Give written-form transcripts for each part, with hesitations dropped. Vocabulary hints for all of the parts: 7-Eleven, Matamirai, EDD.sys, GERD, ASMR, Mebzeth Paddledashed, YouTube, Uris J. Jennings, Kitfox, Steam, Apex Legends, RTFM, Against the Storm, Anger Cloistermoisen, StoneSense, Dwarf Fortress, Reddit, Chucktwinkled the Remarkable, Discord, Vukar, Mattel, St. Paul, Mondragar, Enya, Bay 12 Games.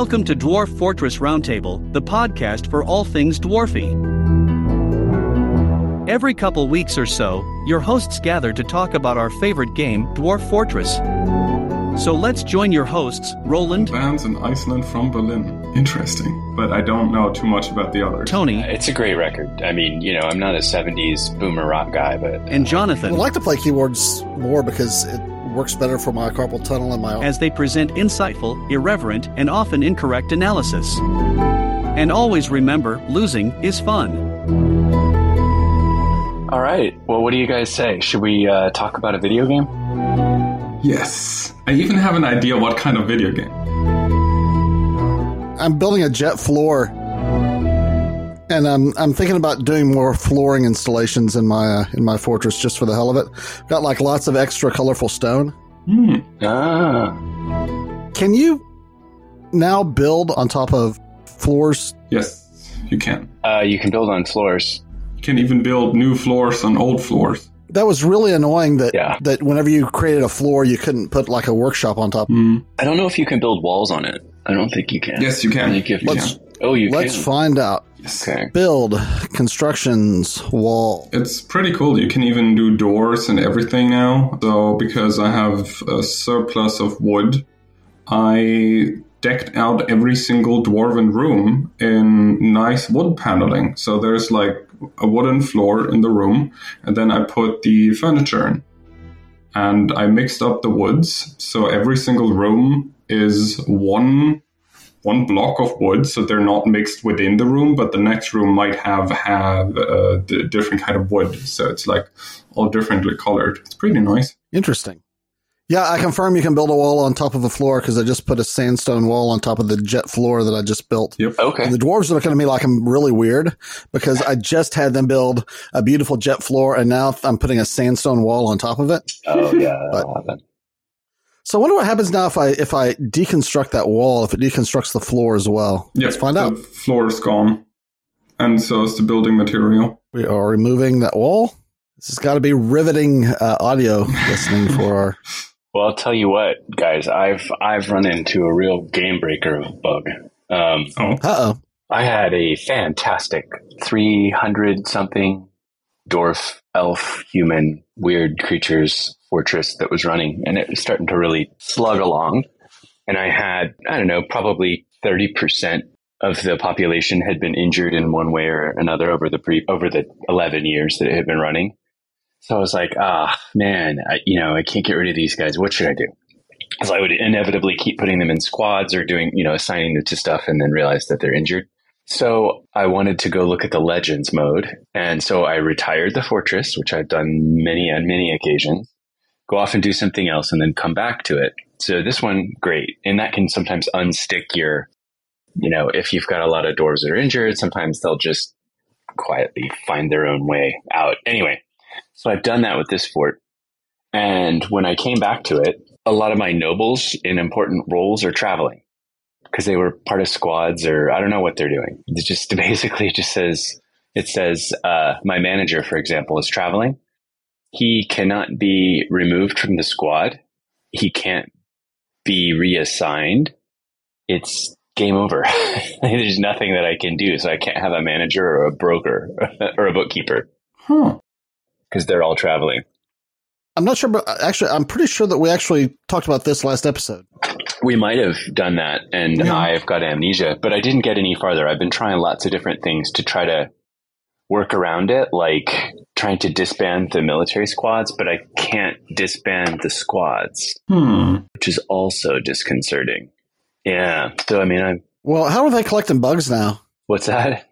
Welcome to Dwarf Fortress Roundtable, the podcast for all things dwarfy. Every couple weeks or so, your hosts gather to talk about our favorite game, Dwarf Fortress. So let's join your hosts, Roland. Bands in Iceland from Berlin. Interesting, but I don't know too much about the others. Tony. It's a great record. I mean, you know, I'm not a 70s boomer rock guy, but... And Jonathan. I like to play keyboards more because it works better for my carpal tunnel and my... As they present insightful, irreverent, and often incorrect analysis. And always remember, losing is fun. All right. Well, what do you guys say? Should we talk about a video game? Yes. I even have an idea what kind of video game. I'm building a jet floor, and I'm thinking about doing more flooring installations in my fortress just for the hell of it. Got like lots of extra colorful stone. Can you now build on top of floors? Yes, you can. You can build on floors. You can even build new floors on old floors. That was really annoying that whenever you created a floor, you couldn't put like a workshop on top. I don't know if you can build walls on it. I don't think you can. Yes, you can. Let's find out. Yes. Okay. Build constructions wall. It's pretty cool. You can even do doors and everything now. So because I have a surplus of wood, I decked out every single dwarven room in nice wood paneling. So there's like a wooden floor in the room, and then I put the furniture in. And I mixed up the woods, so every single room is one block of wood, so they're not mixed within the room, but the next room might have a different kind of wood, so it's like all differently colored. It's pretty nice. Interesting. Yeah, I confirm you can build a wall on top of a floor because I just put a sandstone wall on top of the jet floor that I just built. Yep. Okay. And the dwarves are looking at me like I'm really weird because I just had them build a beautiful jet floor and now I'm putting a sandstone wall on top of it. Oh, yeah. So I wonder what happens now if I deconstruct that wall, if it deconstructs the floor as well. Yep. Let's find out. The floor is gone, and so is the building material. We are removing that wall. This has got to be riveting audio listening for our... Well, I'll tell you what, guys. I've run into a real game breaker of a bug. Uh-oh. I had a fantastic 300-something dwarf, elf, human, weird creatures fortress that was running, and it was starting to really slug along. And I had, I don't know, probably 30% of the population had been injured in one way or another over the 11 years that it had been running. So I was like, I can't get rid of these guys. What should I do? Because I would inevitably keep putting them in squads or doing, assigning them to stuff and then realize that they're injured. So I wanted to go look at the Legends mode. And so I retired the fortress, which I've done on many occasions, go off and do something else and then come back to it. So this one, great. And that can sometimes unstick your, if you've got a lot of dwarves that are injured, sometimes they'll just quietly find their own way out. Anyway. So I've done that with this fort. And when I came back to it, a lot of my nobles in important roles are traveling because they were part of squads or I don't know what they're doing. It just basically says my manager, for example, is traveling. He cannot be removed from the squad. He can't be reassigned. It's game over. There's nothing that I can do. So I can't have a manager or a broker or a bookkeeper. Because they're all traveling. I'm not sure, but actually, I'm pretty sure that we actually talked about this last episode. We might have done that, and yeah. I've got amnesia, but I didn't get any farther. I've been trying lots of different things to try to work around it, like trying to disband the military squads, but I can't disband the squads, which is also disconcerting. Yeah. So, I mean, Well, how are they collecting bugs now? What's that?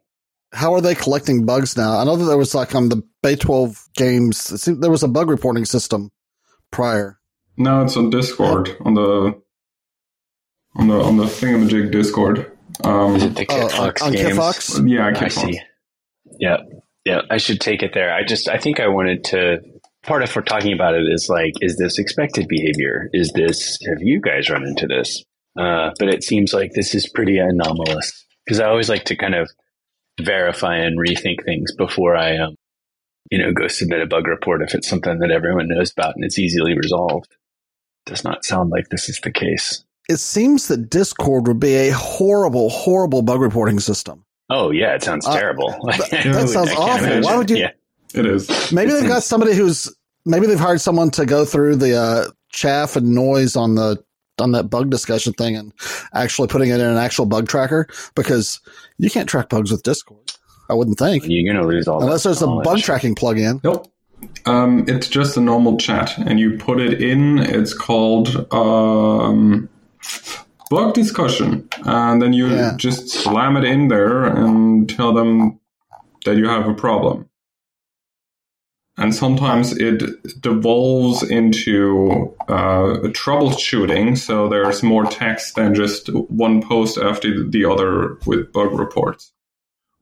How are they collecting bugs now? I know that there was like on the Bay 12 Games, it seemed there was a bug reporting system prior. No, it's on Discord, on the thingamajig Discord. Is it the Kitfox games? Kitfox? Yeah, Kitfox. Yeah, I should take it there. I think I wanted to. Part of what we're talking about it is like, is this expected behavior? Have you guys run into this? But it seems like this is pretty anomalous because I always like to kind of verify and rethink things before I go submit a bug report if it's something that everyone knows about and it's easily resolved. Does not sound like this is the case. it seems that Discord would be a horrible, horrible bug reporting system. Oh, yeah. It sounds terrible. That sounds awful. Imagine. Why would you? Yeah. It is. Maybe they've got somebody maybe they've hired someone to go through the chaff and noise on that bug discussion thing and actually putting it in an actual bug tracker, because you can't track bugs with Discord. I wouldn't think. You're going to lose all that. Unless there's a bug tracking plugin. Nope. It's just a normal chat, and you put it in. It's called bug discussion, and then you just slam it in there and tell them that you have a problem. And sometimes it devolves into troubleshooting, so there's more text than just one post after the other with bug reports.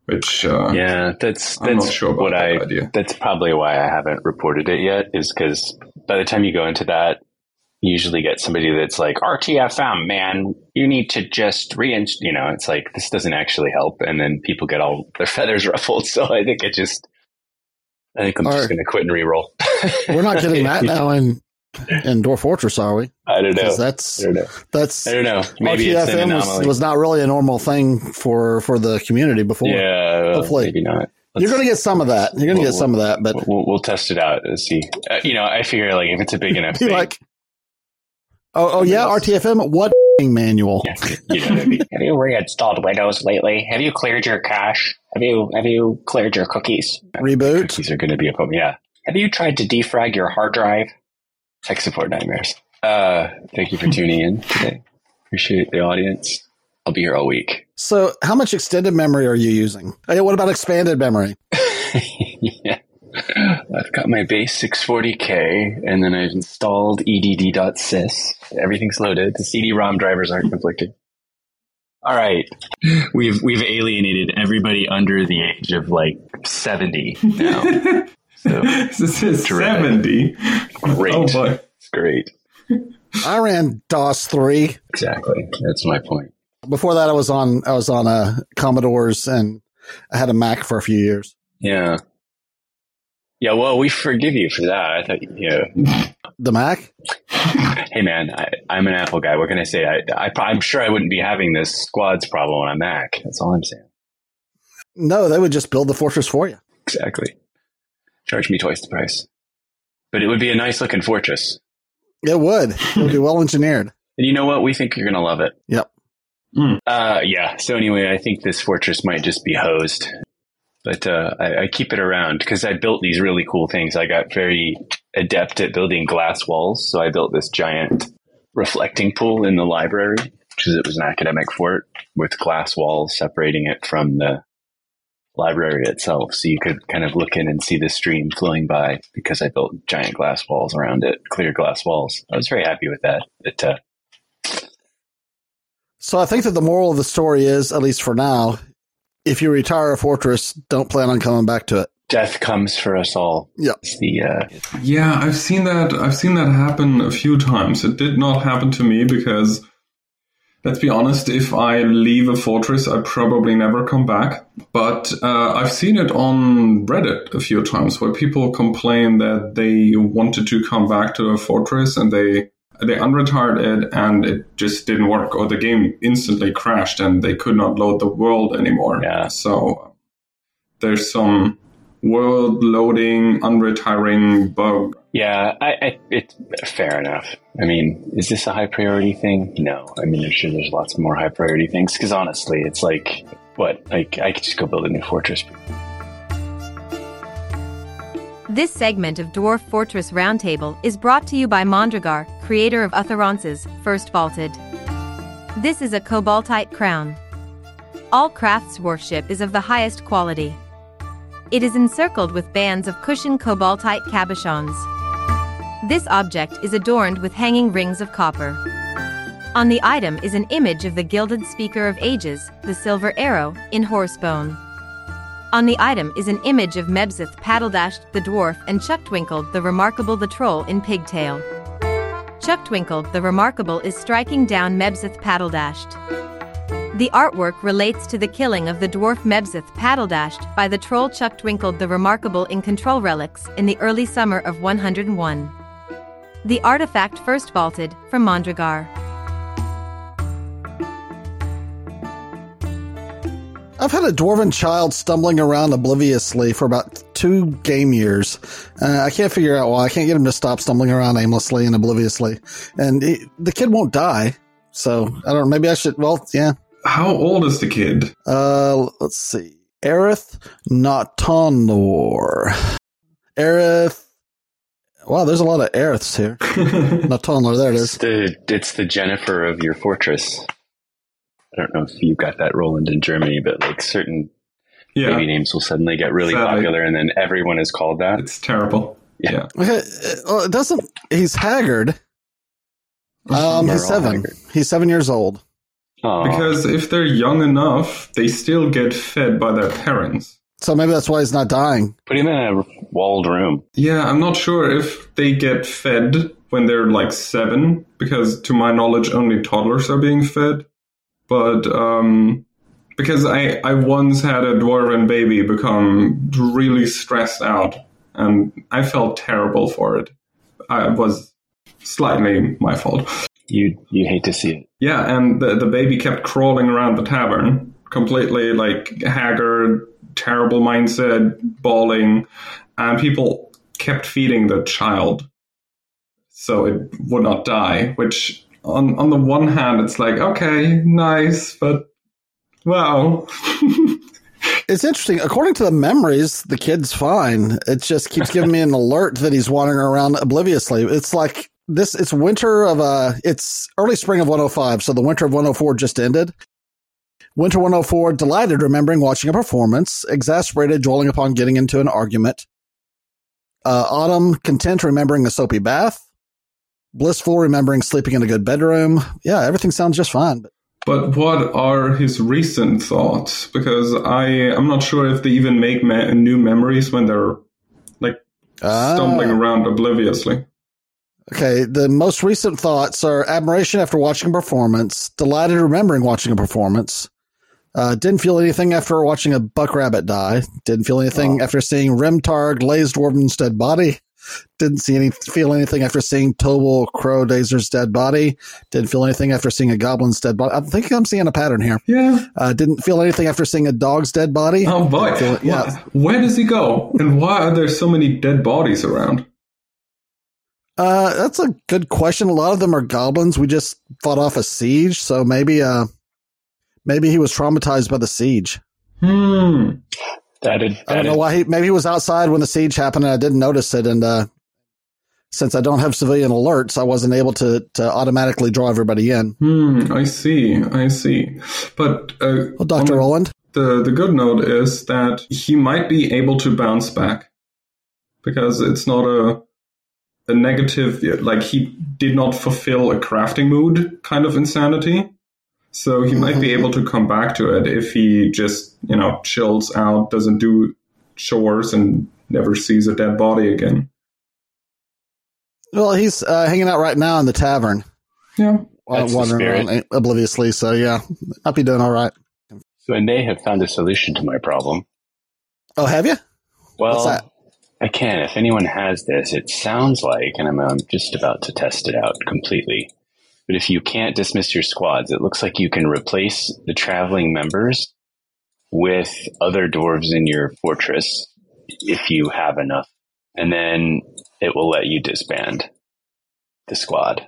Which that's probably why I haven't reported it yet, is because by the time you go into that, you usually get somebody that's like, RTFM, man, you need to just it's like, this doesn't actually help, and then people get all their feathers ruffled. So I think I'm just going to quit and re-roll. We're not getting that now in Dwarf Fortress, are we? I don't know. I don't know. Maybe RTFM was not really a normal thing for the community before. Yeah, hopefully maybe not. You're going to get some of that. You're going to get some of that, but we'll test it out and see. I figure like if it's a big enough thing, like, RTFM, what manual? Have you reinstalled Windows lately? Have you cleared your cache? Have you cleared your cookies? Reboot. Cookies are going to be a problem. Yeah. Have you tried to defrag your hard drive? Tech support nightmares. Thank you for tuning in today. Appreciate the audience. I'll be here all week. So how much extended memory are you using? Hey, what about expanded memory? Yeah. I've got my base 640K, and then I've installed EDD.sys. Everything's loaded. The CD-ROM drivers aren't conflicted. All right. We've alienated everybody under the age of, 70 now. So, this is 70. Great. Oh boy. It's great. I ran DOS 3. Exactly. That's my point. Before that, I was on Commodores, and I had a Mac for a few years. Yeah. Yeah, well, we forgive you for that. I thought, the Mac? Hey, man, I'm an Apple guy. What can I say? I'm sure I wouldn't be having this squads problem on a Mac. That's all I'm saying. No, they would just build the fortress for you. Exactly. Charge me twice the price. But it would be a nice-looking fortress. It would. It would be well-engineered. And you know what? We think you're going to love it. Yep. Mm. Yeah. So anyway, I think this fortress might just be hosed. But I keep it around because I built these really cool things. I got very adept at building glass walls. So I built this giant reflecting pool in the library, which is, it was an academic fort with glass walls separating it from the library itself, so you could kind of look in and see the stream flowing by because I built giant glass walls around it, clear glass walls. I was very happy with that. So I think that the moral of the story is, at least for now, if you retire a fortress, don't plan on coming back to it. Death comes for us all. Yeah. Yeah, I've seen that happen a few times. It did not happen to me because, let's be honest, if I leave a fortress, I probably never come back. But I've seen it on Reddit a few times where people complain that they wanted to come back to a fortress and they unretired it and it just didn't work, or the game instantly crashed and they could not load the world anymore. Yeah. So there's some world loading, unretiring bug. Yeah, it's fair enough. I mean, is this a high priority thing? No. I mean, I'm sure there's lots more high priority things, because honestly, it's like, what? Like, I could just go build a new fortress. This segment of Dwarf Fortress Roundtable is brought to you by Mondragar, creator of Uthurance's First Vaulted. This is a cobaltite crown. All craftsmanship is of the highest quality. It is encircled with bands of cushioned cobaltite cabochons. This object is adorned with hanging rings of copper. On the item is an image of the gilded speaker of ages, the silver arrow, in horsebone. On the item is an image of Mebzeth Paddledashed the dwarf and Chucktwinkled the Remarkable the troll in pigtail. Chucktwinkled the Remarkable is striking down Mebzeth Paddledashed. The artwork relates to the killing of the dwarf Mebzeth Paddledashed by the troll Chucktwinkled the Remarkable in Control Relics in the early summer of 101. The artifact first vaulted from Mondragar. I've had a dwarven child stumbling around obliviously for about 2 game years. I can't figure out why. I can't get him to stop stumbling around aimlessly and obliviously. And the kid won't die. So, I don't know. Maybe I should... Well, yeah. How old is the kid? Let's see. Aerith Natonor. Aerith... Wow, there's a lot of Aeriths here. Natonor, there it is. It's the Jennifer of your fortress. I don't know if you got that, Roland, in Germany, but like certain baby names will suddenly get really popular, and then everyone is called that. It's terrible. Yeah. Okay. Well, it doesn't. He's haggard. He's 7. He's 7 years old. Aww. Because if they're young enough, they still get fed by their parents. So maybe that's why he's not dying. Put him in a walled room. Yeah, I'm not sure if they get fed when they're like 7, because to my knowledge, only toddlers are being fed. But because I once had a dwarven baby become really stressed out, and I felt terrible for it. It was slightly my fault. You hate to see it. Yeah, and the baby kept crawling around the tavern, completely like haggard, terrible mindset, bawling, and people kept feeding the child so it would not die, which... On the one hand, it's like, okay, nice, but wow. It's interesting. According to the memories, the kid's fine. It just keeps giving me an alert that he's wandering around obliviously. It's like this. It's it's early spring of 105, so the winter of 104 just ended. Winter 104, delighted remembering watching a performance, exasperated dwelling upon getting into an argument. Autumn, content remembering a soapy bath. Blissful, remembering sleeping in a good bedroom. Yeah, everything sounds just fine. But what are his recent thoughts? Because I'm not sure if they even make new memories when they're like stumbling around obliviously. Okay, the most recent thoughts are admiration after watching a performance, delighted remembering watching a performance, didn't feel anything after watching a buckrabbit die, didn't feel anything after seeing Rimtarg Lay's dwarven's dead body. Didn't feel anything after seeing Tobal Crowdazer's dead body. Didn't feel anything after seeing a goblin's dead body. I think I'm seeing a pattern here. Yeah. Didn't feel anything after seeing a dog's dead body. Oh boy! Yeah. Where does he go? And why are there so many dead bodies around? That's a good question. A lot of them are goblins. We just fought off a siege, so maybe he was traumatized by the siege. Hmm. I don't know why. Maybe he was outside when the siege happened and I didn't notice it. And since I don't have civilian alerts, I wasn't able to automatically draw everybody in. I see. But well, Dr. Roland? The good note is that he might be able to bounce back because it's not a negative, like he did not fulfill a crafting mood kind of insanity. So he might be able to come back to it if he just, chills out, doesn't do chores, and never sees a dead body again. Well, he's hanging out right now in the tavern. Yeah. Wandering around obliviously, so yeah, I'll be doing all right. So I may have found a solution to my problem. Oh, have you? Well, what's that? I can. If anyone has this, it sounds like, and I'm just about to test it out completely, but if you can't dismiss your squads, it looks like you can replace the traveling members with other dwarves in your fortress if you have enough. And then it will let you disband the squad.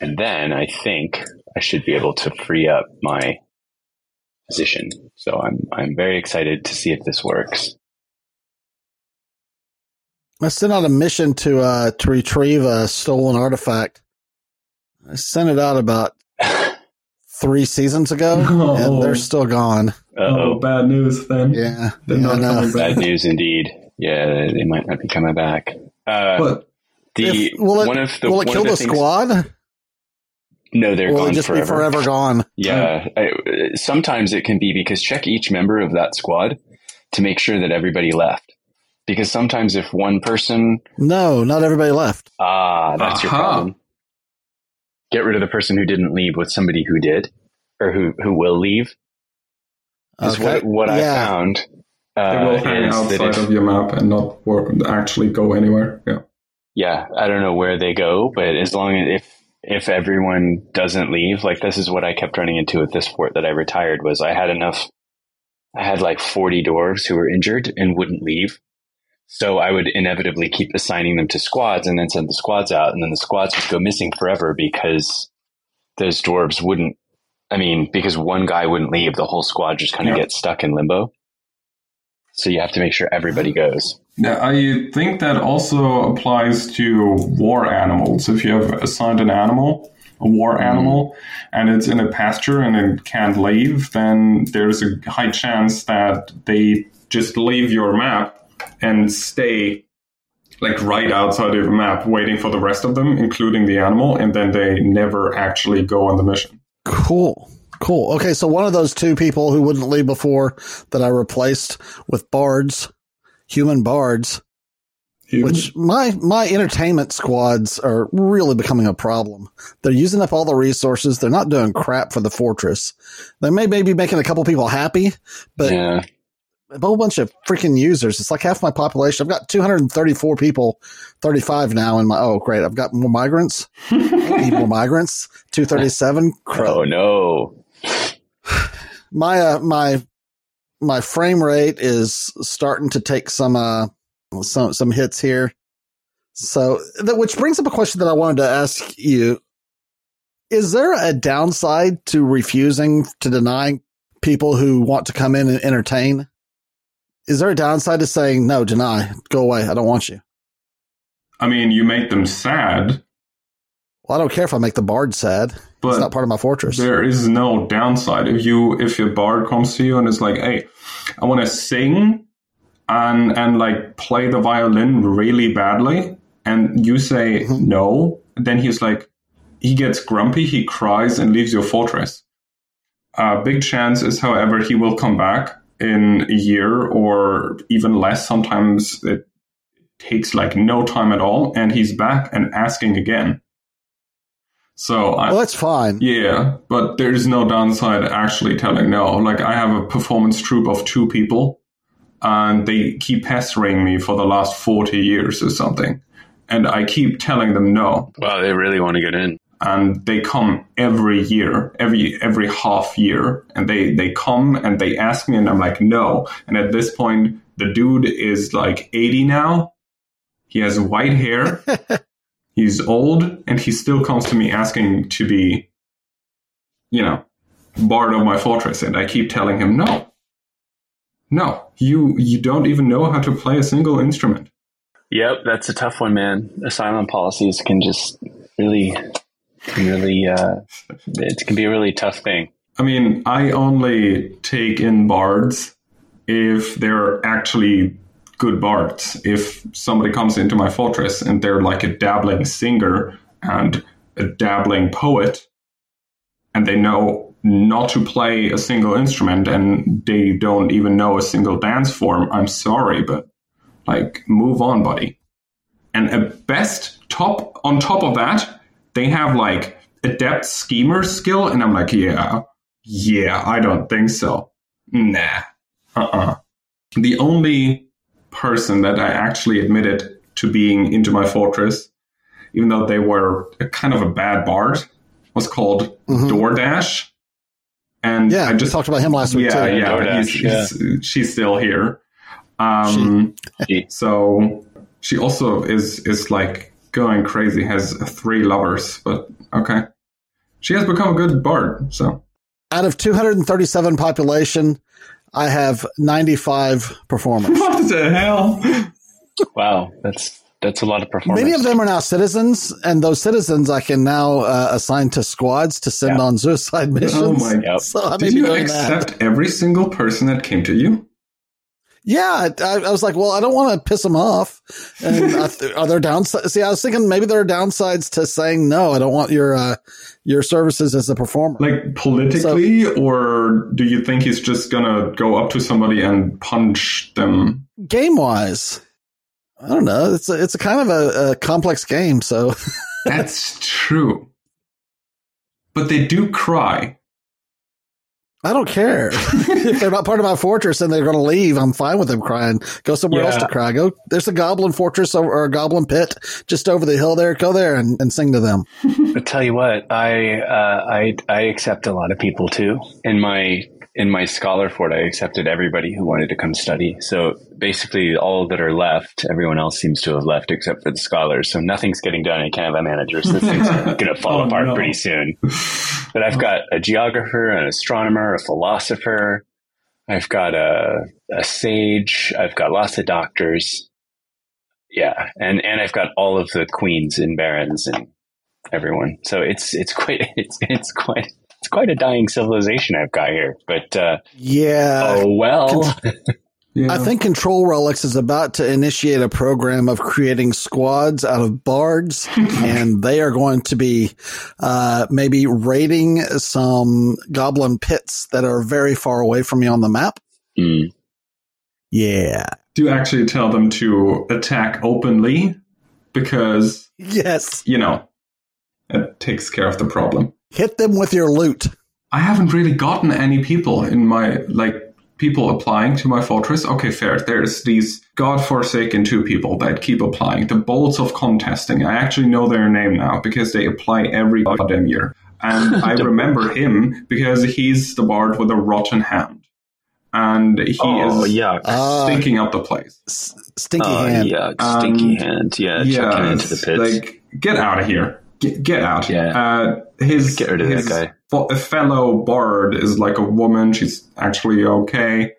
And then I think I should be able to free up my position. So I'm very excited to see if this works. I sent out a mission to retrieve a stolen artifact. I sent it out about 3 seasons ago, and they're still gone. Oh, bad news then. Yeah, they're not coming back. Bad news indeed. Yeah, they might not be coming back. But will it kill the squad? No, they're gone forever. Will it just be forever gone? Yeah. Sometimes it can be because check each member of that squad to make sure that everybody left. Because sometimes if one person... No, not everybody left. Ah, that's your problem. Get rid of the person who didn't leave with somebody who did, or who will leave. Okay. Is what I found. They will hang outside of your map and not actually go anywhere. Yeah. Yeah, I don't know where they go, but as long as if everyone doesn't leave, like this is what I kept running into at this fort that I retired was I had enough I had like 40 dwarves who were injured and wouldn't leave. So I would inevitably keep assigning them to squads and then send the squads out. And then the squads would go missing forever because those dwarves wouldn't, I mean, because one guy wouldn't leave, the whole squad just kind of gets stuck in limbo. So you have to make sure everybody goes. Yeah, I think that also applies to war animals. If you have assigned an animal, a war animal, and it's in a pasture and it can't leave, then there's a high chance that they just leave your map and stay like right outside of the map waiting for the rest of them, including the animal, and then they never actually go on the mission. Cool. Okay, so one of those two people who wouldn't leave before that I replaced with bards, human bards, which my entertainment squads are really becoming a problem. They're using up all the resources. They're not doing crap for the fortress. They may be making a couple people happy, but a whole bunch of freaking users. It's like half my population. I've got 234 people, 35 now in my, oh, great. I've got more migrants. I need more migrants, 237. Crow. Oh, no. My frame rate is starting to take some hits here. So that, which brings up a question that I wanted to ask you. Is there a downside to refusing to deny people who want to come in and entertain? Is there a downside to saying, no, deny, go away, I don't want you? I mean, you make them sad. Well, I don't care if I make the bard sad. But it's not part of my fortress. There is no downside. If your bard comes to you and is like, hey, I want to sing and like play the violin really badly, and you say no, then he's like, he gets grumpy, he cries, and leaves your fortress. A big chance is, however, he will come back in a year or even less. Sometimes it takes like no time at all, and he's back and asking again. So that's fine. Yeah, but there's no downside actually telling no. Like, I have a performance troupe of 2 people, and they keep pestering me for the last 40 years or something, and I keep telling them no. Wow, they really want to get in. And they come every year, every half year, and they come and they ask me, and I'm like, no. And at this point, the dude is like 80 now. He has white hair. He's old, and he still comes to me asking to be, bard of my fortress. And I keep telling him, no, you don't even know how to play a single instrument. Yep, that's a tough one, man. Asylum policies can just really, it can be a really tough thing. I mean, I only take in bards if they're actually good bards. If somebody comes into my fortress and they're like a dabbling singer and a dabbling poet, and they know not to play a single instrument and they don't even know a single dance form, I'm sorry, but like, move on, buddy. And at best, on top of that, they have like adept schemer skill, and I'm like, yeah, I don't think so. Nah. The only person that I actually admitted to being into my fortress, even though they were a kind of a bad bard, was called DoorDash. And yeah, I just talked about him last week too. Yeah, she's still here. So she also is like going crazy, has 3 lovers, but okay. She has become a good bard, so. Out of 237 population, I have 95 performers. What the hell? Wow, that's a lot of performers. Many of them are now citizens, and those citizens I can now assign to squads to send on suicide missions. Oh my God. So did you accept every single person that came to you? Yeah, I was like, well, I don't want to piss them off. And are there downsides? See, I was thinking maybe there are downsides to saying no. I don't want your services as a performer. Like, politically, or do you think he's just gonna go up to somebody and punch them? Game wise, I don't know. It's a kind of a complex game. So that's true. But they do cry. I don't care. If they're not part of my fortress and they're going to leave, I'm fine with them crying. Go somewhere else to cry. Go. There's a goblin fortress or a goblin pit just over the hill there. Go there and sing to them. I tell you what, I accept a lot of people too. In my in my Scholar Fort, I accepted everybody who wanted to come study. So basically all that are left, everyone else seems to have left except for the scholars. So nothing's getting done. I can't have a manager. So this thing's going to fall apart pretty soon. But I've got a geographer, an astronomer, a philosopher. I've got a sage. I've got lots of doctors. Yeah. And I've got all of the queens and barons and everyone. So it's quite a dying civilization I've got here. But yeah. I think Control Relics is about to initiate a program of creating squads out of bards, and they are going to be maybe raiding some goblin pits that are very far away from me on the map. Mm. Yeah. Do actually tell them to attack openly, because yes, you know, it takes care of the problem. Hit them with your loot. I haven't really gotten any people in my, people applying to my fortress. Okay, fair. There's these godforsaken two people that keep applying. The bolts of contesting. I actually know their name now because they apply every goddamn year. And I remember him because he's the bard with a rotten hand. And he is stinking up the place. Stinky hand. Yeah, stinky hand. Yeah, chucking into the pits. Get out of here. Get out. Yeah. Get rid of that guy. A fellow bard is like a woman. She's actually okay.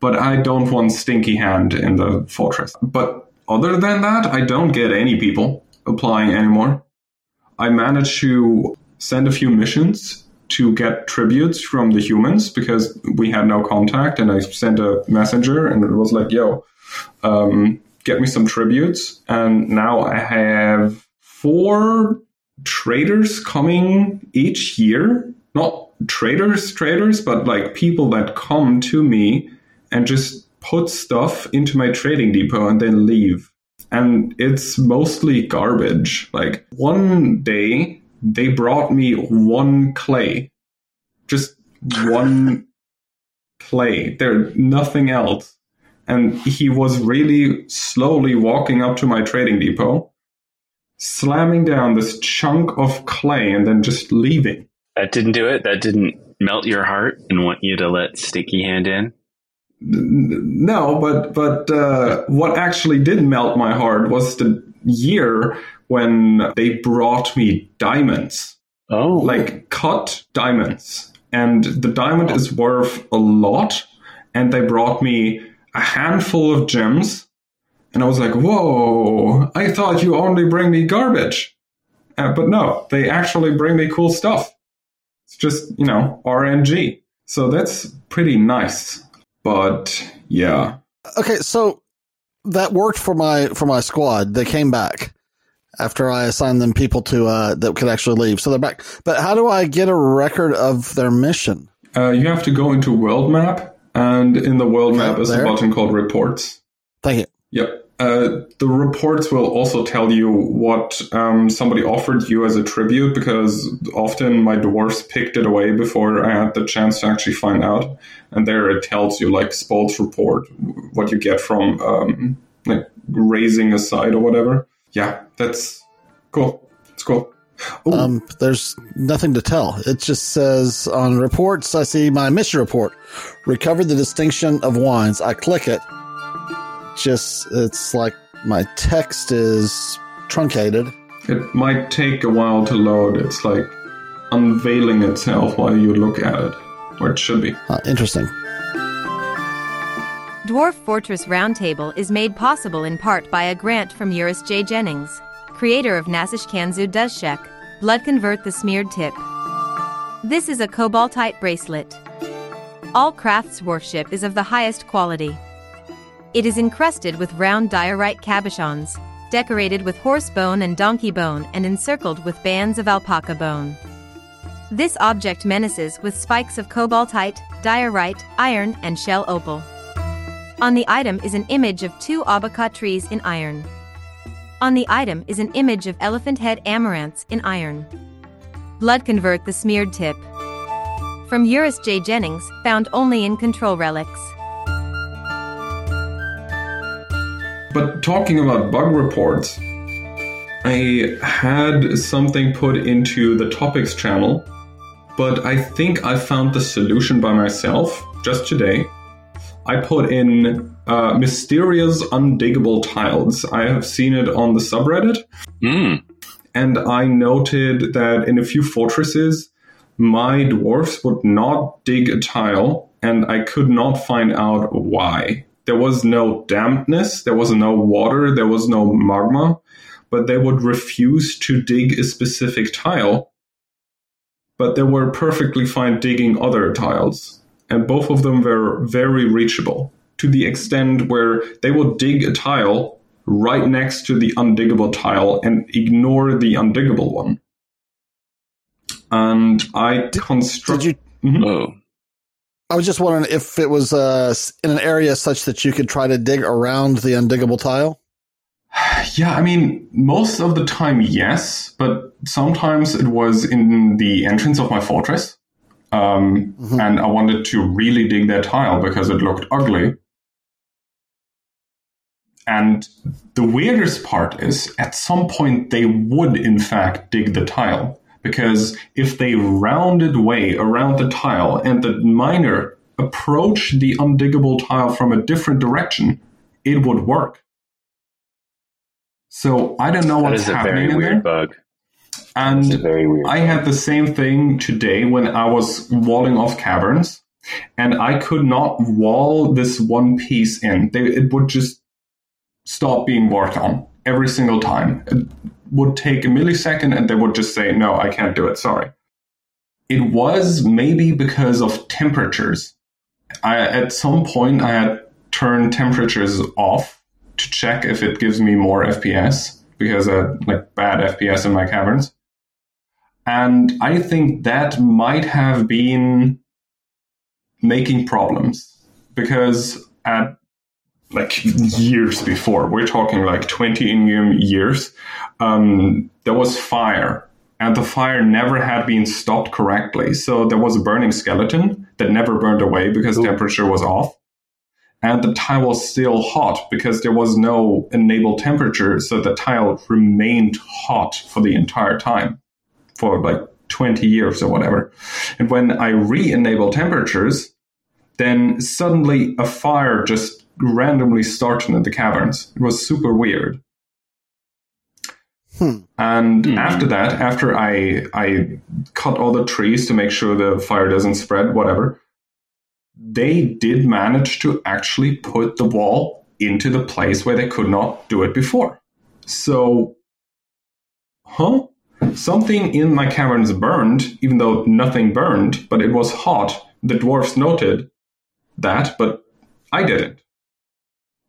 But I don't want Stinky Hand in the fortress. But other than that, I don't get any people applying anymore. I managed to send a few missions to get tributes from the humans because we had no contact. And I sent a messenger and it was like, yo, get me some tributes. And now I have 4... traders coming each year, not traders, but people that come to me and just put stuff into my trading depot and then leave. And it's mostly garbage. One day they brought me one clay, just one clay. There's nothing else. And he was really slowly walking up to my trading depot, slamming down this chunk of clay and then just leaving. That didn't do it? That didn't melt your heart and want you to let Sticky Hand in? No, but what actually did melt my heart was the year when they brought me diamonds. Oh. Cut diamonds. And the diamond is worth a lot. And they brought me a handful of gems. And I was like, whoa, I thought you only bring me garbage. But no, they actually bring me cool stuff. It's just, RNG. So that's pretty nice. But yeah. Okay, so that worked for my squad. They came back after I assigned them people to that could actually leave. So they're back. But how do I get a record of their mission? You have to go into world map. And in the world map is a button called reports. Thank you. Yep. The reports will also tell you what somebody offered you as a tribute, because often my dwarfs picked it away before I had the chance to actually find out. And there it tells you, Spolt's report, what you get from raising a side or whatever. Yeah, that's cool. It's cool. There's nothing to tell. It just says on reports, I see my mission report. Recover the distinction of wines. I click it. It's my text is truncated. It might take a while to load. It's unveiling itself while you look at it, or it should be. Interesting. Dwarf Fortress Roundtable is made possible in part by a grant from Uris J. Jennings, creator of Nasish Kanzu Duzshek, Blood Convert the Smeared Tip. This is a cobaltite bracelet. All craftsmanship is of the highest quality. It is encrusted with round diorite cabochons, decorated with horse bone and donkey bone and encircled with bands of alpaca bone. This object menaces with spikes of cobaltite, diorite, iron, and shell opal. On the item is an image of 2 abaca trees in iron. On the item is an image of elephant head amaranths in iron. Blood Convert the Smeared Tip. From Uris J. Jennings, found only in Control Relics. But talking about bug reports, I had something put into the topics channel but I think I found the solution by myself just today. I put in mysterious undiggable tiles. I have seen it on the subreddit. Mm. And I noted that in a few fortresses, my dwarfs would not dig a tile, and I could not find out why. There was no dampness, there was no water, there was no magma, but they would refuse to dig a specific tile. But they were perfectly fine digging other tiles. And both of them were very reachable, to the extent where they would dig a tile right next to the undiggable tile and ignore the undiggable one. And I constructed... Mm-hmm. Oh. I was just wondering if it was in an area such that you could try to dig around the undiggable tile? Yeah, I mean, most of the time, yes. But sometimes it was in the entrance of my fortress. Mm-hmm. And I wanted to really dig that tile because it looked ugly. And the weirdest part is, at some point, they would, in fact, dig the tile. Because if they rounded way around the tile and the miner approached the undiggable tile from a different direction, it would work. So I don't know what's happening in there. That is a very weird bug. And I had the same thing today when I was walling off caverns, and I could not wall this one piece in. It would just stop being worked on every single time. It would take a millisecond, and they would just say, no, I can't do it, sorry. It was maybe because of temperatures. At some point, I had turned temperatures off to check if it gives me more FPS, because I had bad FPS in my caverns. And I think that might have been making problems, because at years before, we're talking 20 in-game years, there was fire, and the fire never had been stopped correctly. So there was a burning skeleton that never burned away because temperature was off. And the tile was still hot because there was no enabled temperature, so the tile remained hot for the entire time, for 20 years or whatever. And when I re-enable temperatures, then suddenly a fire just randomly started in the caverns. It was super weird. And after that, after I cut all the trees to make sure the fire doesn't spread, whatever, they did manage to actually put the wall into the place where they could not do it before. So, something in my caverns burned, even though nothing burned, but it was hot. The dwarves noted that, but I didn't.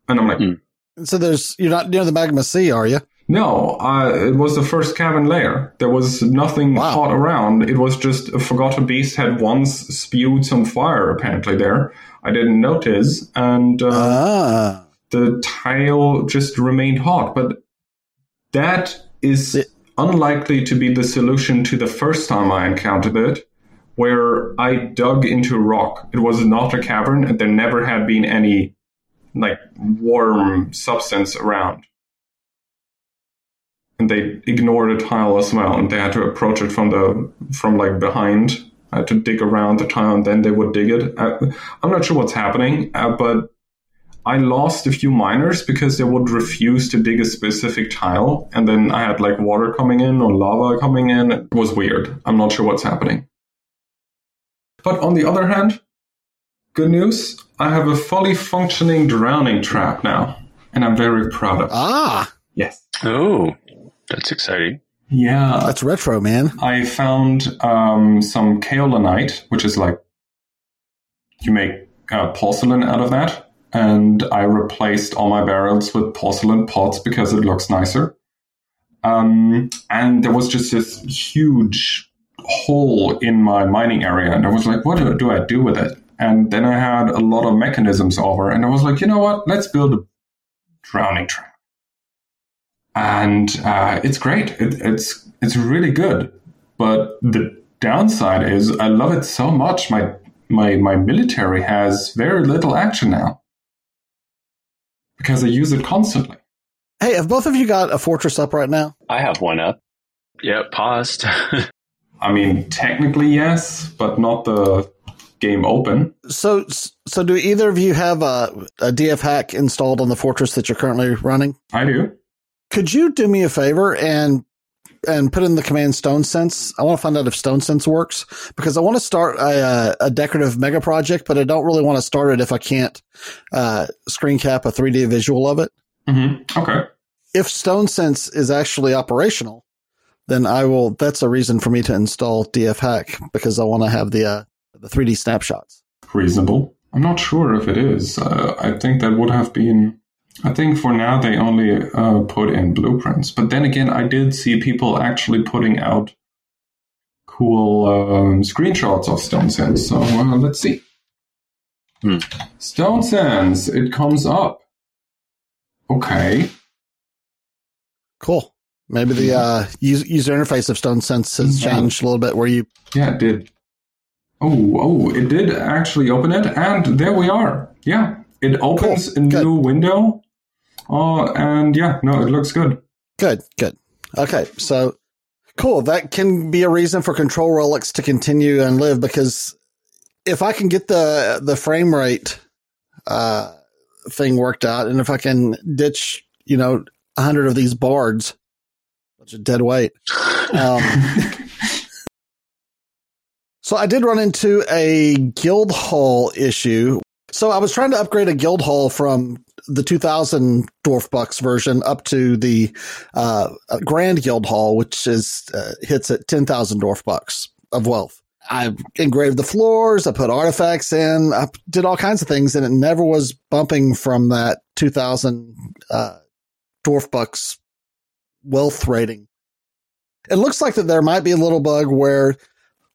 And I'm So you're not near the magma sea, are you? No, it was the first cavern layer. There was nothing hot around. It was just a forgotten beast had once spewed some fire, apparently, there. I didn't notice, and the tile just remained hot. But that is unlikely to be the solution to the first time I encountered it, where I dug into a rock. It was not a cavern, and there never had been any warm substance around. And they ignored a tile as well, and they had to approach it from behind. I had to dig around the tile, and then they would dig it. I'm not sure what's happening, but I lost a few miners because they would refuse to dig a specific tile, and then I had water coming in or lava coming in. It was weird. I'm not sure what's happening. But on the other hand, good news, I have a fully functioning drowning trap now, and I'm very proud of it. Ah! Yes. Oh, that's exciting. Yeah. That's retro, man. I found some kaolinite, which is you make porcelain out of that, and I replaced all my barrels with porcelain pots because it looks nicer. And there was just this huge hole in my mining area, and I was like, what do I do with it? And then I had a lot of mechanisms over, and I was like, you know what? Let's build a drowning trap. And it's great. It's really good. But the downside is I love it so much. My military has very little action now because I use it constantly. Hey, have both of you got a fortress up right now? I have one up. Yeah, paused. I mean, technically yes, but not the game open. So do either of you have a DF hack installed on the Fortress that you're currently running? I do. Could you do me a favor and put in the command StoneSense? I want to find out if StoneSense works, because I want to start a decorative mega project, but I don't really want to start it if I can't screen cap a 3D visual of it. Mm-hmm. Okay. If StoneSense is actually operational, then I will. That's a reason for me to install DF hack, because I want to have the 3D snapshots. Reasonable. I'm not sure if it is. I think that would have been. I think for now they only put in blueprints. But then again, I did see people actually putting out cool screenshots of StoneSense. So let's see. StoneSense, it comes up. Okay. Cool. Maybe the user interface of StoneSense has changed a little bit. Where you? Yeah, it did. Oh, it did actually open it, and there we are. Yeah, it opens a new window. Oh, and it looks good. Good. Okay, so cool. That can be a reason for Control Relics to continue and live, because if I can get the frame rate thing worked out, and if I can ditch, 100 of these bards, which is dead weight. So I did run into a guild hall issue. So I was trying to upgrade a guild hall from the 2000 Dwarf Bucks version up to the Grand Guild Hall, which is hits at 10,000 Dwarf Bucks of wealth. I engraved the floors. I put artifacts in. I did all kinds of things, and it never was bumping from that 2000 Dwarf Bucks wealth rating. It looks like that there might be a little bug where,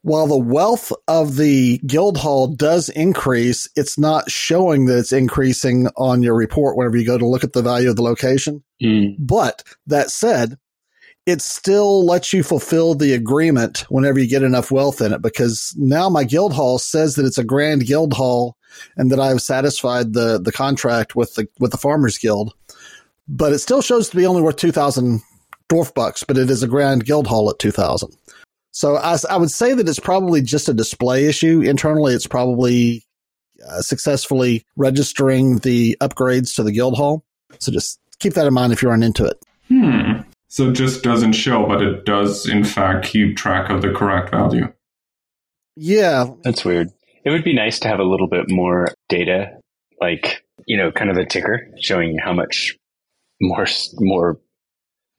while the wealth of the guild hall does increase, it's not showing that it's increasing on your report whenever you go to look at the value of the location. Mm. But that said, it still lets you fulfill the agreement whenever you get enough wealth in it, because now my guild hall says that it's a grand guild hall and that I've satisfied the contract with the Farmers Guild. But it still shows to be only worth 2,000 Dwarf Bucks, but it is a grand guild hall at 2,000. So I would say that it's probably just a display issue. Internally, it's probably successfully registering the upgrades to the guild hall. So just keep that in mind if you run into it. So it just doesn't show, but it does, in fact, keep track of the correct value. Yeah. That's weird. It would be nice to have a little bit more data, like, kind of a ticker showing how much more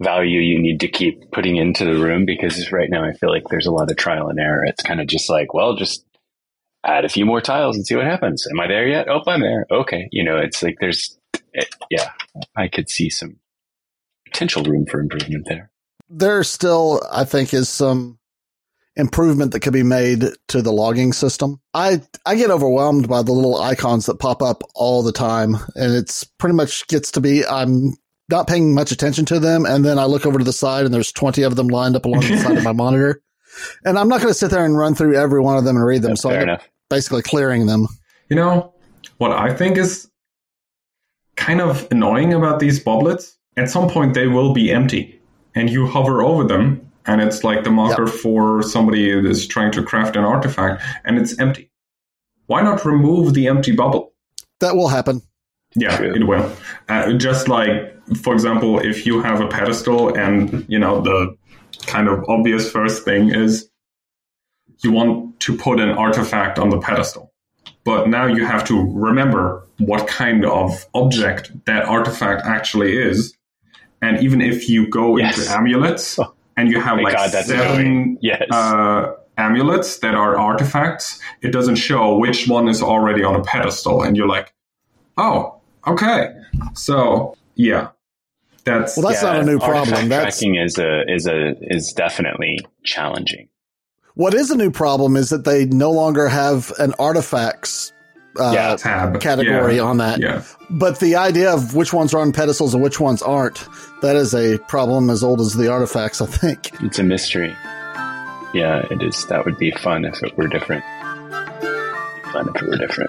value you need to keep putting into the room, because right now I feel like there's a lot of trial and error. It's kind of just like, well, just add a few more tiles and see what happens. Am I there yet? Oh, I'm there. Okay. It's like I could see some potential room for improvement there. There still, I think, is some improvement that could be made to the logging system. I get overwhelmed by the little icons that pop up all the time, and it's pretty much gets to be, I'm not paying much attention to them. And then I look over to the side and there's 20 of them lined up along the side of my monitor. And I'm not going to sit there and run through every one of them and read them. So I'm basically clearing them. What I think is kind of annoying about these boblets, at some point they will be empty and you hover over them and it's like the marker for somebody that is trying to craft an artifact and it's empty. Why not remove the empty bubble? That will happen. Yeah, it will. Just like, for example, if you have a pedestal and, the kind of obvious first thing is you want to put an artifact on the pedestal. But now you have to remember what kind of object that artifact actually is. And even if you go into amulets and you have 7 amulets that are artifacts, it doesn't show which one is already on a pedestal. And you're like, oh, okay. So, that's not a new problem. Tracking is definitely challenging. What is a new problem is that they no longer have an artifacts tab category on that. Yeah. But the idea of which ones are on pedestals and which ones aren't, that is a problem as old as the artifacts, I think. It's a mystery. Yeah, it is. That would be fun if it were different.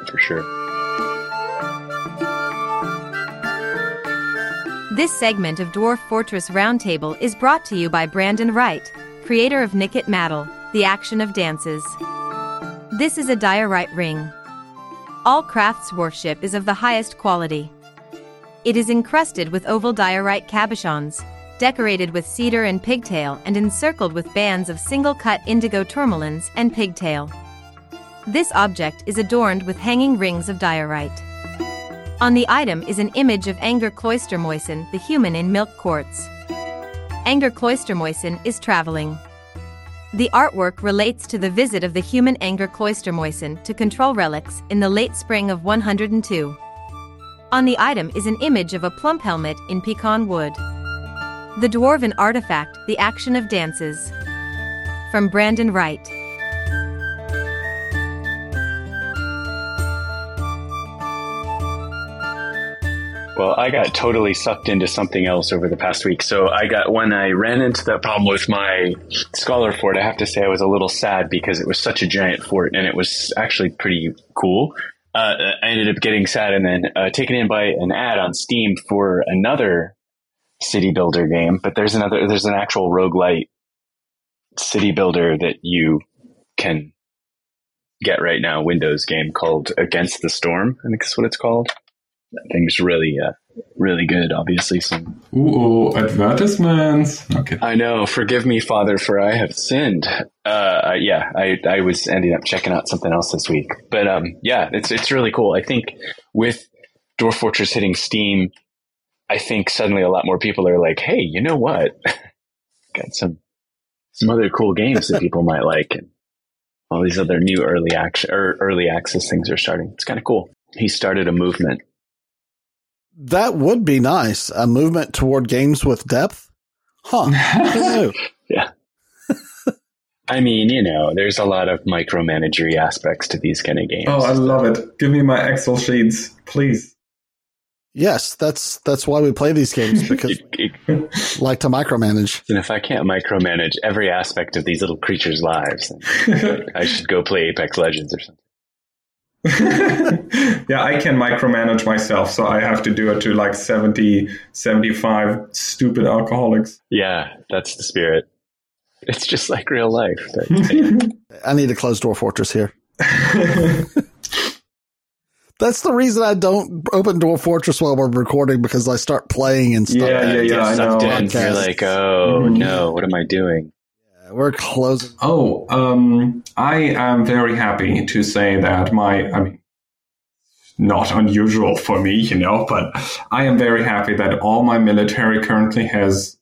For sure. This segment of Dwarf Fortress Roundtable is brought to you by Brandon Wright, creator of Nick at Mattel, the action of dances. This is a diorite ring. All craftsmanship is of the highest quality. It is encrusted with oval diorite cabochons, decorated with cedar and pigtail and encircled with bands of single-cut indigo tourmalines and pigtail. This object is adorned with hanging rings of diorite. On the item is an image of Anger Cloistermoisen, the human in milk quartz. Anger Cloistermoisen is traveling. The artwork relates to the visit of the human Anger Cloistermoisen to Control Relics in the late spring of 102. On the item is an image of a plump helmet in pecan wood. The Dwarven Artifact, The Action of Dances. From Brandon Wright. Well, I got totally sucked into something else over the past week. So when I ran into that problem with my scholar fort, I have to say I was a little sad because it was such a giant fort and it was actually pretty cool. I ended up getting sad and then taken in by an ad on Steam for another city builder game. But there's an actual roguelite city builder that you can get right now, Windows game called Against the Storm, I think that's what it's called. That thing's really, really good. Obviously, some advertisements. Okay, I know. Forgive me, Father, for I have sinned. Yeah, I was ending up checking out something else this week, but yeah, it's really cool. I think with Dwarf Fortress hitting Steam, I think suddenly a lot more people are like, "Hey, you know what? Got some other cool games that people might like." And all these other new early access things are starting. It's kind of cool. He started a movement. That would be nice. A movement toward games with depth? Huh. Yeah. I mean, you know, there's a lot of micromanagery aspects to these kind of games. Oh, I love it. Give me my Excel sheets, please. Yes, that's why we play these games, because we like to micromanage. And if I can't micromanage every aspect of these little creatures' lives, I should go play Apex Legends or something. Yeah, I can micromanage myself, so I have to do it to like 70, 75 stupid alcoholics. Yeah, that's the spirit. It's just like real life. I need to close Dwarf Fortress here. That's the reason I don't open Dwarf Fortress while we're recording, because I start playing and stuff. Yeah, I know. You're like, oh no, what am I doing? We're closing. Oh, I am very happy to say that not unusual for me, you know, but I am very happy that all my military currently has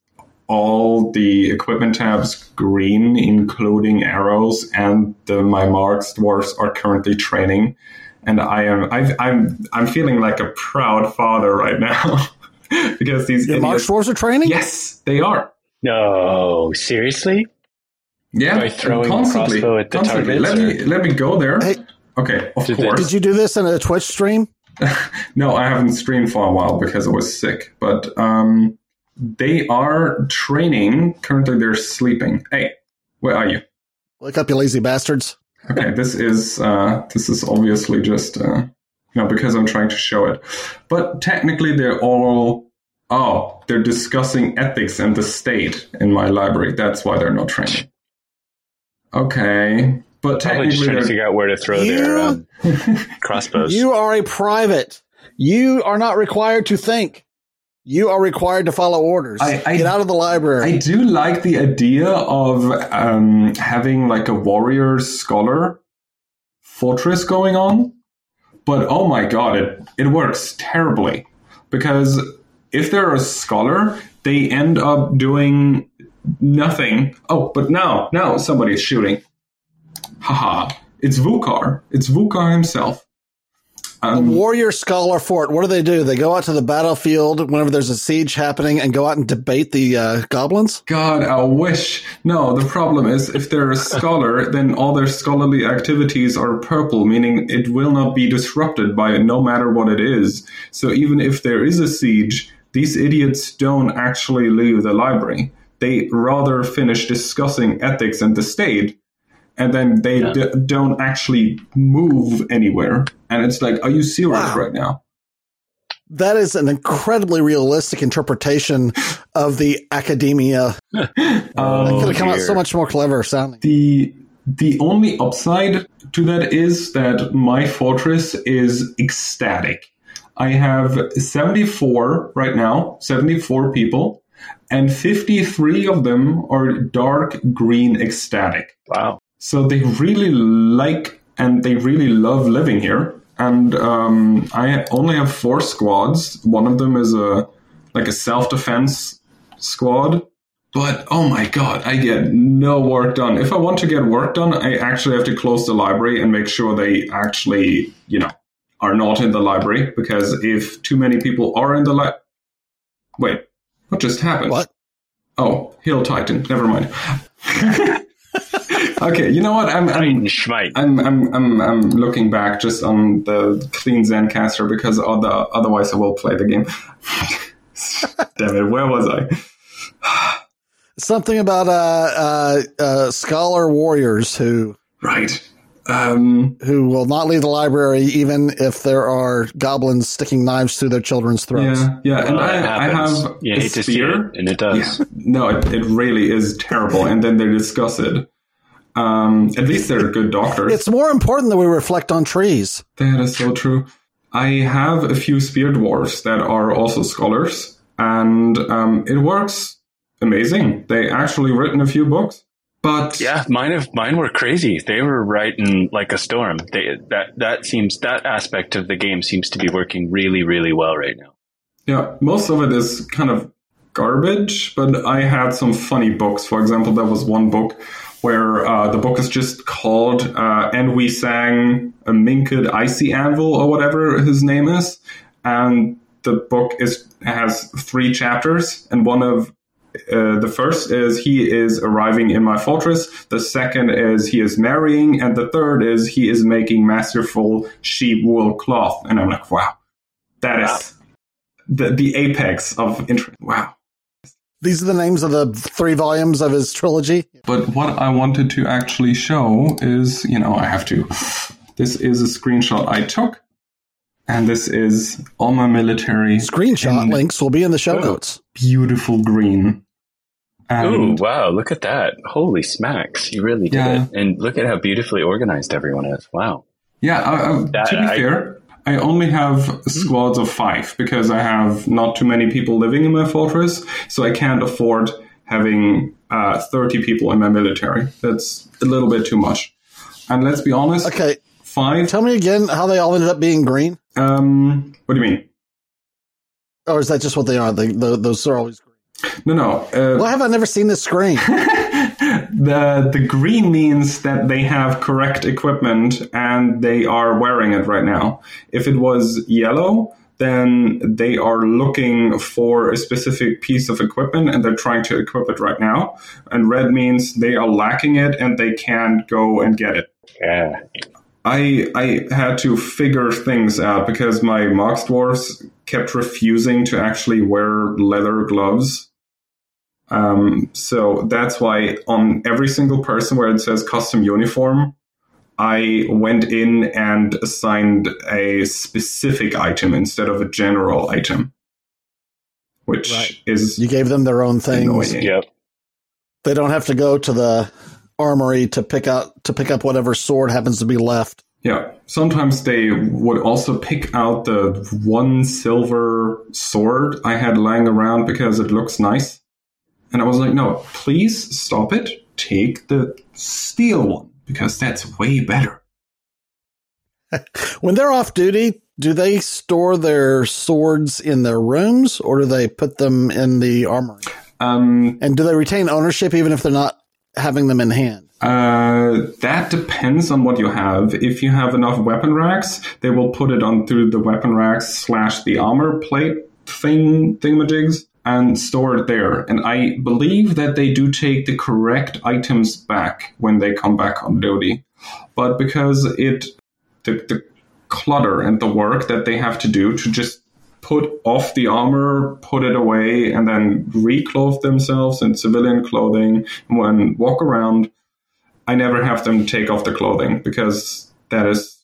all the equipment tabs green, including arrows, and my marks dwarves are currently training, and I'm feeling like a proud father right now because these marks dwarves are training. Yes, they are. No, seriously. Yeah, by throwing constantly, a crossbow at the target. Let me go there. Hey, okay, of course. Did you do this in a Twitch stream? No, I haven't streamed for a while because I was sick. But they are training. Currently, they're sleeping. Hey, where are you? Wake up, you lazy bastards! Okay, this is obviously just because I'm trying to show it. But technically, they're all. Oh, they're discussing ethics and the state in my library. That's why they're not training. Okay, but technically, just trying to figure out where to throw their crossbows. You are a private. You are not required to think. You are required to follow orders. Get out of the library. I do like the idea of having like a warrior scholar fortress going on, but oh my god, it works terribly because if they're a scholar, they end up doing nothing. Oh, but now somebody's shooting. Haha. It's Vukar. It's Vukar himself. The warrior scholar fort, what do? They go out to the battlefield whenever there's a siege happening and go out and debate the goblins? God, I wish. No, the problem is if they're a scholar, then all their scholarly activities are purple, meaning it will not be disrupted by it no matter what it is. So even if there is a siege, these idiots don't actually leave the library. They rather finish discussing ethics and the state, and then they don't actually move anywhere. And it's like, are you serious right now? that is an incredibly realistic interpretation of the academia. That could have come out so much more clever sounding. The only upside to that is that my fortress is ecstatic. I have 74 right now, 74 people, and 53 of them are dark green ecstatic. Wow. So they really like and they really love living here. And I only have 4 squads. One of them is a self-defense squad. But, oh my God, I get no work done. If I want to get work done, I actually have to close the library and make sure they actually, are not in the library. Because if too many people are in the library... Wait, what just happened? What? Oh, Hill Titan. Never mind. Okay, you know what? I'm looking back just on the clean Zencaster because otherwise I will play the game. Damn it, where was I? Something about scholar warriors who who will not leave the library even if there are goblins sticking knives through their children's throats. Yeah. And I have a spear, and it does. Yeah. No, it really is terrible. And then they discuss it. At least they're good doctors. It's more important that we reflect on trees. That is so true. I have a few spear dwarves that are also scholars, and it works. Amazing. They actually written a few books. But yeah, mine were crazy. They were writing like a storm. That aspect of the game seems to be working really, really well right now. Yeah, most of it is kind of garbage, but I had some funny books. For example, there was one book where the book is just called And We Sang a Minked Icy Anvil or whatever his name is. And the book has 3 chapters, and one of the first is he is arriving in my fortress. The second is he is marrying. And the third is he is making masterful sheep wool cloth. And I'm like, wow, that is the apex of interest. Wow. These are the names of the 3 volumes of his trilogy. But what I wanted to actually show is, I have to. This is a screenshot I took. And this is all my military. Screenshot links will be in the show notes. Beautiful green. Oh, wow. Look at that. Holy smacks. You really did it. And look at how beautifully organized everyone is. Wow. Yeah. To be fair, I only have squads of 5 because I have not too many people living in my fortress. So I can't afford having 30 people in my military. That's a little bit too much. And let's be honest. Okay. 5. Tell me again how they all ended up being green. What do you mean? Or is that just what they are? Those are always green. No. Why have I never seen this screen? The green means that they have correct equipment and they are wearing it right now. If it was yellow, then they are looking for a specific piece of equipment and they're trying to equip it right now. And red means they are lacking it and they can't go and get it. Yeah. I had to figure things out because my Mox Dwarves kept refusing to actually wear leather gloves. So that's why on every single person where it says custom uniform, I went in and assigned a specific item instead of a general item, which is you gave them their own things. Yep. They don't have to go to the armory to pick up whatever sword happens to be left. Yeah. Sometimes they would also pick out the one silver sword I had lying around because it looks nice. And I was like, no, please stop it. Take the steel one because that's way better. When they're off duty, do they store their swords in their rooms or do they put them in the armory? And do they retain ownership even if they're not having them in hand? That depends on what you have. If you have enough weapon racks, they will put it on through the weapon racks / the armor plate thingamajigs and store it there. And I believe that they do take the correct items back when they come back on duty. But because the clutter and the work that they have to do to just put off the armor, put it away, and then reclothe themselves in civilian clothing and walk around. I never have them take off the clothing because that is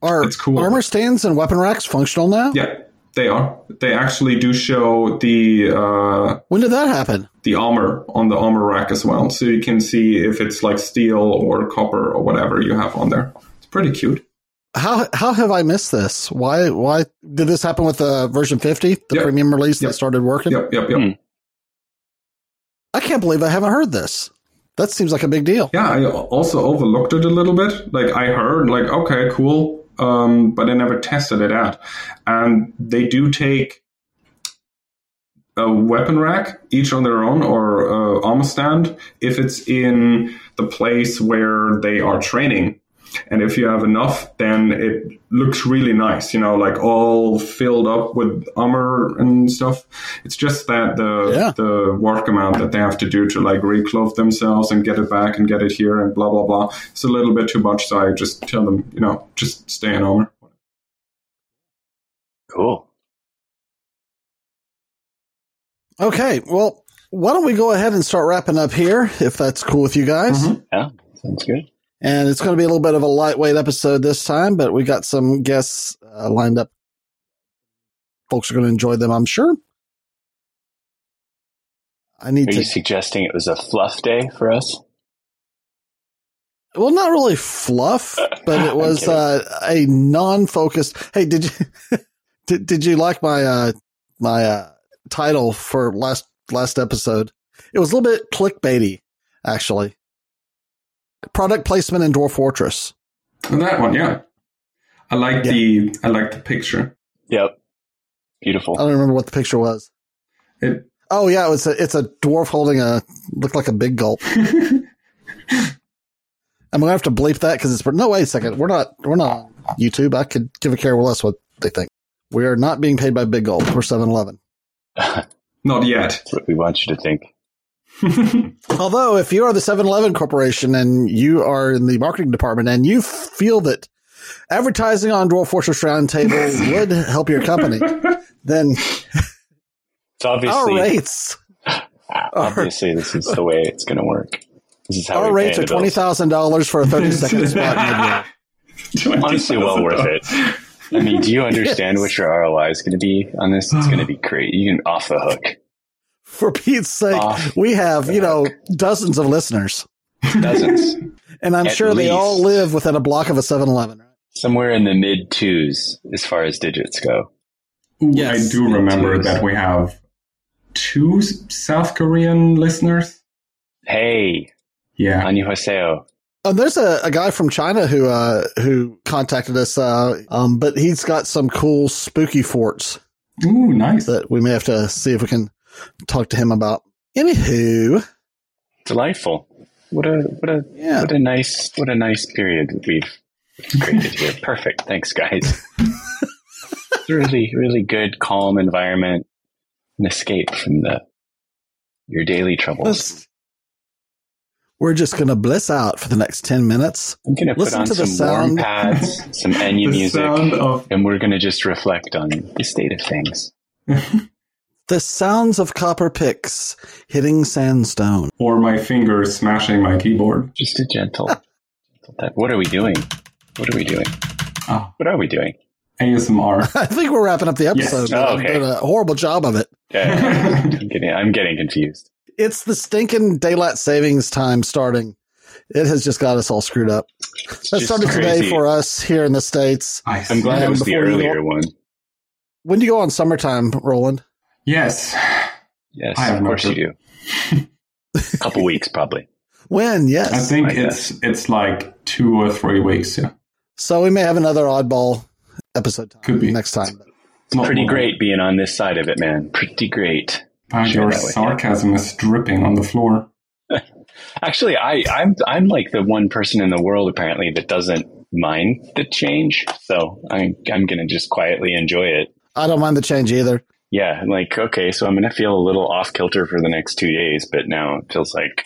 Are armor stands and weapon racks functional now? Yeah, they are. They actually do show the... when did that happen? The armor on the armor rack as well. So you can see if it's like steel or copper or whatever you have on there. It's pretty cute. How have I missed this? Why did this happen with the version 50, the premium release that started working? Yep. Hmm. I can't believe I haven't heard this. That seems like a big deal. Yeah, I also overlooked it a little bit. Like I heard, like, okay, cool. But I never tested it out. And they do take a weapon rack, each on their own, or armor stand, if it's in the place where they are training. And if you have enough, then it looks really nice, you know, like all filled up with armor and stuff. It's just that the work amount that they have to do to like reclothe themselves and get it back and get it here and blah, blah, blah. It's a little bit too much. So I just tell them, you know, just stay in armor. Cool. Okay. Well, why don't we go ahead and start wrapping up here, if that's cool with you guys? Mm-hmm. Yeah, sounds good. And it's going to be a little bit of a lightweight episode this time, but we got some guests lined up. Folks are going to enjoy them, I'm sure. Are you suggesting it was a fluff day for us? Well, not really fluff, but it was a non-focused. Hey, did you like my my title for last episode? It was a little bit clickbaity, actually. Product placement in Dwarf Fortress. That one, yeah. I like the picture. Yep, beautiful. I don't remember what the picture was. It's a dwarf holding a looked like a big gulp. I'm gonna have to bleep that because it's no. Wait a second, we're not on YouTube. I could give a care less what they think. We are not being paid by Big Gulp. We're 7-Eleven. Not yet. That's what we want you to think. Although, if you are the 7-Eleven Corporation and you are in the marketing department and you feel that advertising on Dwarf Fortress Roundtable would help your company, then it's obviously, our rates obviously this is the way it's going to work. This is how our rates are $20,000 for a 30-second spot. Honestly, well worth it. I mean, do you understand what your ROI is going to be on this? It's going to be great. You can off the hook. For Pete's sake, we have, you know, dozens of listeners. Dozens. And I'm sure they all live within a block of a 7-Eleven, right? Somewhere in the mid-2s as far as digits go. Yes. I do remember that we have 2 South Korean listeners. Hey. Yeah. Annyeonghaseyo. There's a guy from China who contacted us, but he's got some cool spooky forts. Ooh, nice. That we may have to see if we can talk to him about. Anywho, delightful. What a nice period we've created here. Perfect. Thanks, guys. It's a really, really good, calm environment, an escape from your daily troubles. We're just gonna bliss out for the next 10 minutes. I'm gonna listen put on some warm pads, some Enya music, and we're gonna just reflect on the state of things. The sounds of copper picks hitting sandstone. Or my fingers smashing my keyboard. Just a gentle tap. What are we doing? Oh. What are we doing? ASMR. I think we're wrapping up the episode. Yes. Oh, okay. I'm doing a horrible job of it. Yeah, I'm getting confused. It's the stinking daylight savings time starting. It has just got us all screwed up. That started today for us here in the States. I'm glad it was the earlier one. When do you go on summertime, Roland? Yes, of course you do. A couple weeks, probably. When? Yes, I think it's like 2 or 3 weeks. Yeah. So we may have another oddball episode. Could be next time. It's pretty great being on this side of it, man. Pretty great. Your sarcasm is dripping on the floor. Actually, I'm like the one person in the world apparently that doesn't mind the change. So I'm gonna just quietly enjoy it. I don't mind the change either. Yeah, I'm like, okay, so I'm going to feel a little off-kilter for the next 2 days, but now it feels like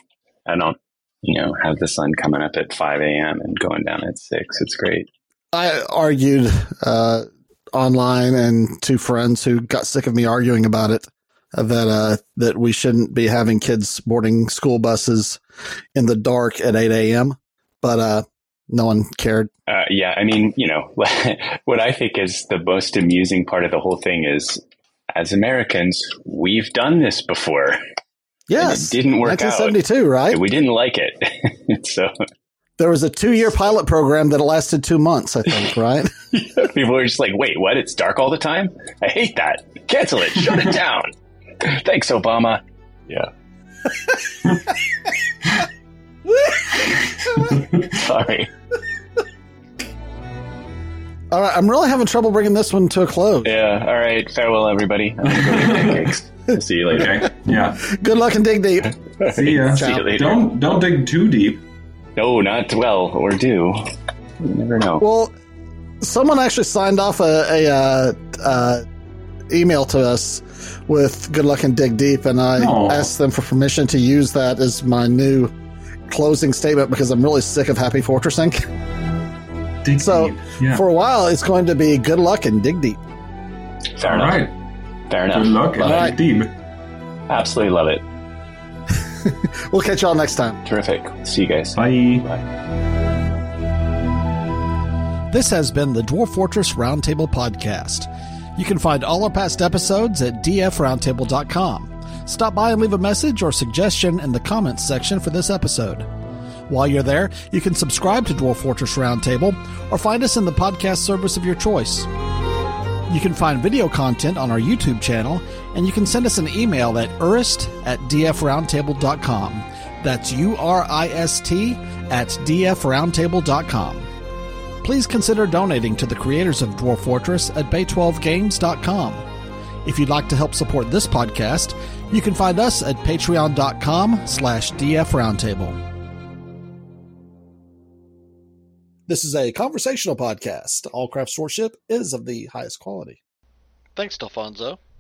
I don't, you know, have the sun coming up at 5 a.m. and going down at 6. It's great. I argued online and to friends who got sick of me arguing about it that we shouldn't be having kids boarding school buses in the dark at 8 a.m., but No one cared. Yeah, I mean, you know, what I think is the most amusing part of the whole thing is, as Americans, we've done this before. Yes, and it didn't work 1972, out. 1972, right? We didn't like it. So there was a 2-year pilot program that lasted 2 months, I think, right? People were just like, "Wait, what? It's dark all the time? I hate that. Cancel it. Shut it down. Thanks, Obama." Yeah. Sorry. All right, I'm really having trouble bringing this one to a close. Yeah. All right. Farewell, everybody. I'm gonna go make pancakes. See you later. Yeah. Good luck and dig deep. See ya. See you later. Don't dig too deep. No, not well, or do. You never know. Well, someone actually signed off a email to us with "Good luck and dig deep," and I asked them for permission to use that as my new closing statement because I'm really sick of happy fortressing. Dig deep. Yeah. For a while, it's going to be "Good luck and dig deep." Fair enough. Right. Fair enough. Good luck and dig deep. Absolutely love it. We'll catch y'all next time. Terrific. See you guys. Bye. Bye. This has been the Dwarf Fortress Roundtable Podcast. You can find all our past episodes at dfroundtable.com. Stop by and leave a message or suggestion in the comments section for this episode. While you're there, you can subscribe to Dwarf Fortress Roundtable or find us in the podcast service of your choice. You can find video content on our YouTube channel, and you can send us an email at urist@dfroundtable.com. That's urist@dfroundtable.com. Please consider donating to the creators of Dwarf Fortress at bay12games.com. If you'd like to help support this podcast, you can find us at patreon.com/dfroundtable. This is a conversational podcast. All craft storeship is of the highest quality. Thanks, Delfonso.